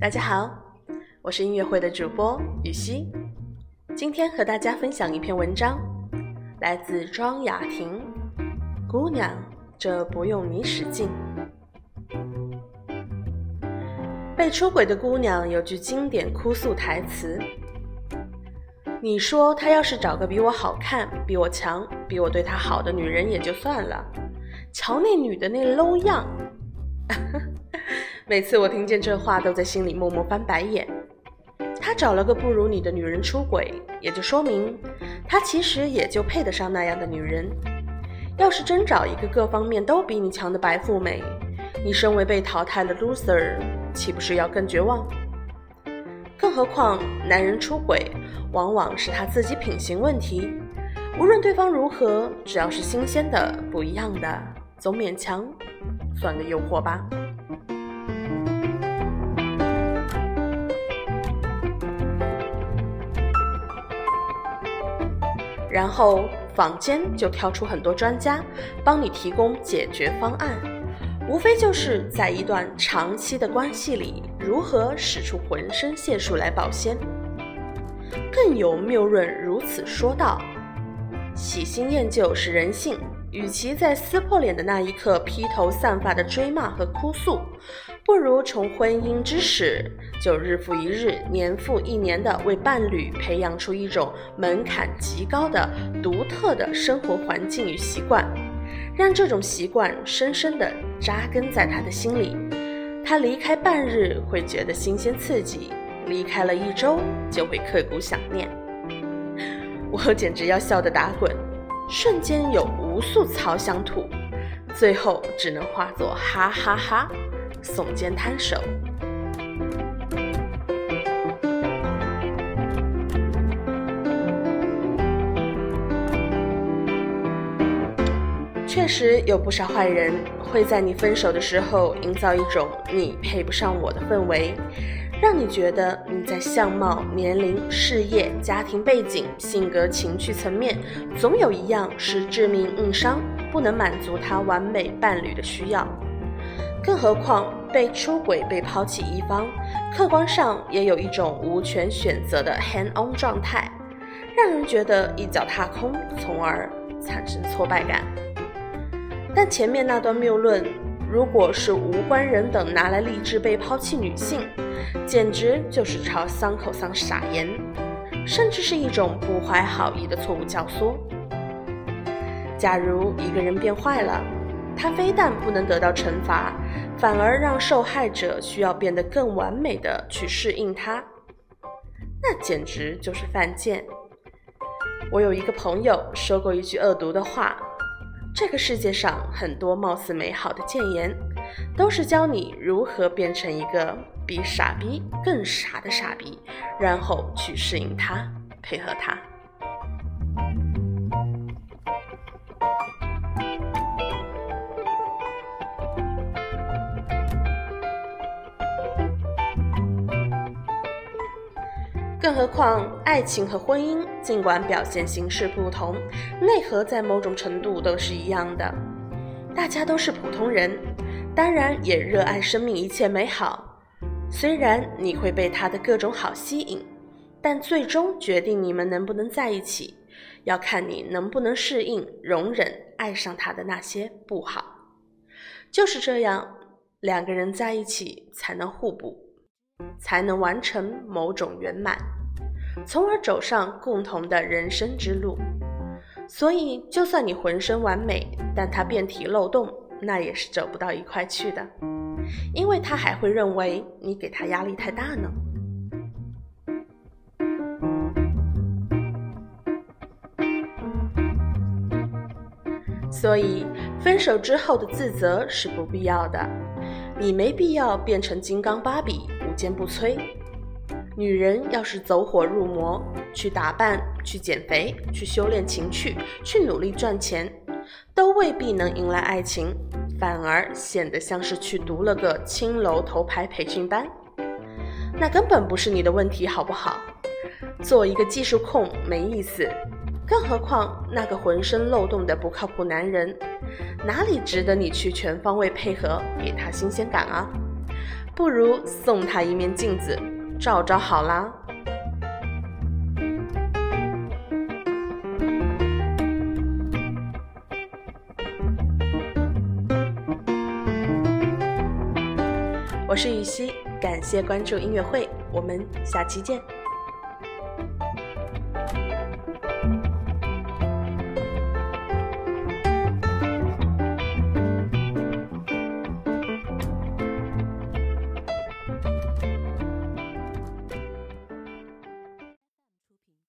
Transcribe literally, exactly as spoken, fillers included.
大家好，我是音乐会的主播雨熙，今天和大家分享一篇文章，来自庄雅婷。姑娘，这不用你使劲。被出轨的姑娘有句经典哭诉台词，你说她要是找个比我好看、比我强、比我对她好的女人也就算了，瞧那女的那 low 样。每次我听见这话都在心里默默翻白眼。她找了个不如你的女人出轨，也就说明她其实也就配得上那样的女人。要是真找一个各方面都比你强的白富美，你身为被淘汰的 loser，岂不是要更绝望？更何况男人出轨往往是他自己品行问题，无论对方如何，只要是新鲜的、不一样的，总勉强算个诱惑吧。然后坊间就跳出很多专家帮你提供解决方案，无非就是在一段长期的关系里，如何使出浑身解数来保鲜。更有谬论如此说道：喜新厌旧是人性，与其在撕破脸的那一刻披头散发的追骂和哭诉，不如从婚姻之始就日复一日、年复一年地为伴侣培养出一种门槛极高的独特的生活环境与习惯，让这种习惯深深地扎根在他的心里，他离开半日会觉得新鲜刺激，离开了一周就会刻骨想念。我简直要笑得打滚，瞬间有无数槽想吐，最后只能化作哈哈哈哈，耸肩摊手。确实有不少坏人会在你分手的时候营造一种你配不上我的氛围，让你觉得你在相貌、年龄、事业、家庭背景、性格、情趣层面总有一样是致命硬伤，不能满足他完美伴侣的需要。更何况被出轨、被抛弃一方客观上也有一种无权选择的 hand on 状态，让人觉得一脚踏空，从而产生挫败感。但前面那段谬论，如果是无关人等拿来励志被抛弃女性，简直就是朝伤口上撒盐，甚至是一种不怀好意的错误教唆。假如一个人变坏了，他非但不能得到惩罚，反而让受害者需要变得更完美的去适应他，那简直就是犯贱。我有一个朋友说过一句恶毒的话，这个世界上很多貌似美好的谏言，都是教你如何变成一个比傻逼更傻的傻逼，然后去适应他，配合他。更何况爱情和婚姻尽管表现形式不同，内核在某种程度都是一样的。大家都是普通人，当然也热爱生命一切美好，虽然你会被他的各种好吸引，但最终决定你们能不能在一起，要看你能不能适应、容忍爱上他的那些不好。就是这样，两个人在一起才能互补，才能完成某种圆满，从而走上共同的人生之路。所以就算你浑身完美，但他遍体漏洞，那也是走不到一块去的，因为他还会认为你给他压力太大呢。所以分手之后的自责是不必要的，你没必要变成金刚芭比无坚不摧。女人要是走火入魔，去打扮、去减肥、去修炼情趣、去努力赚钱，都未必能迎来爱情，反而显得像是去读了个青楼头牌培训班。那根本不是你的问题，好不好？做一个技术控没意思，更何况那个浑身漏洞的不靠谱男人，哪里值得你去全方位配合，给他新鲜感啊？不如送他一面镜子，照照好啦。我是雨熙，感谢关注音乐会，我们下期见。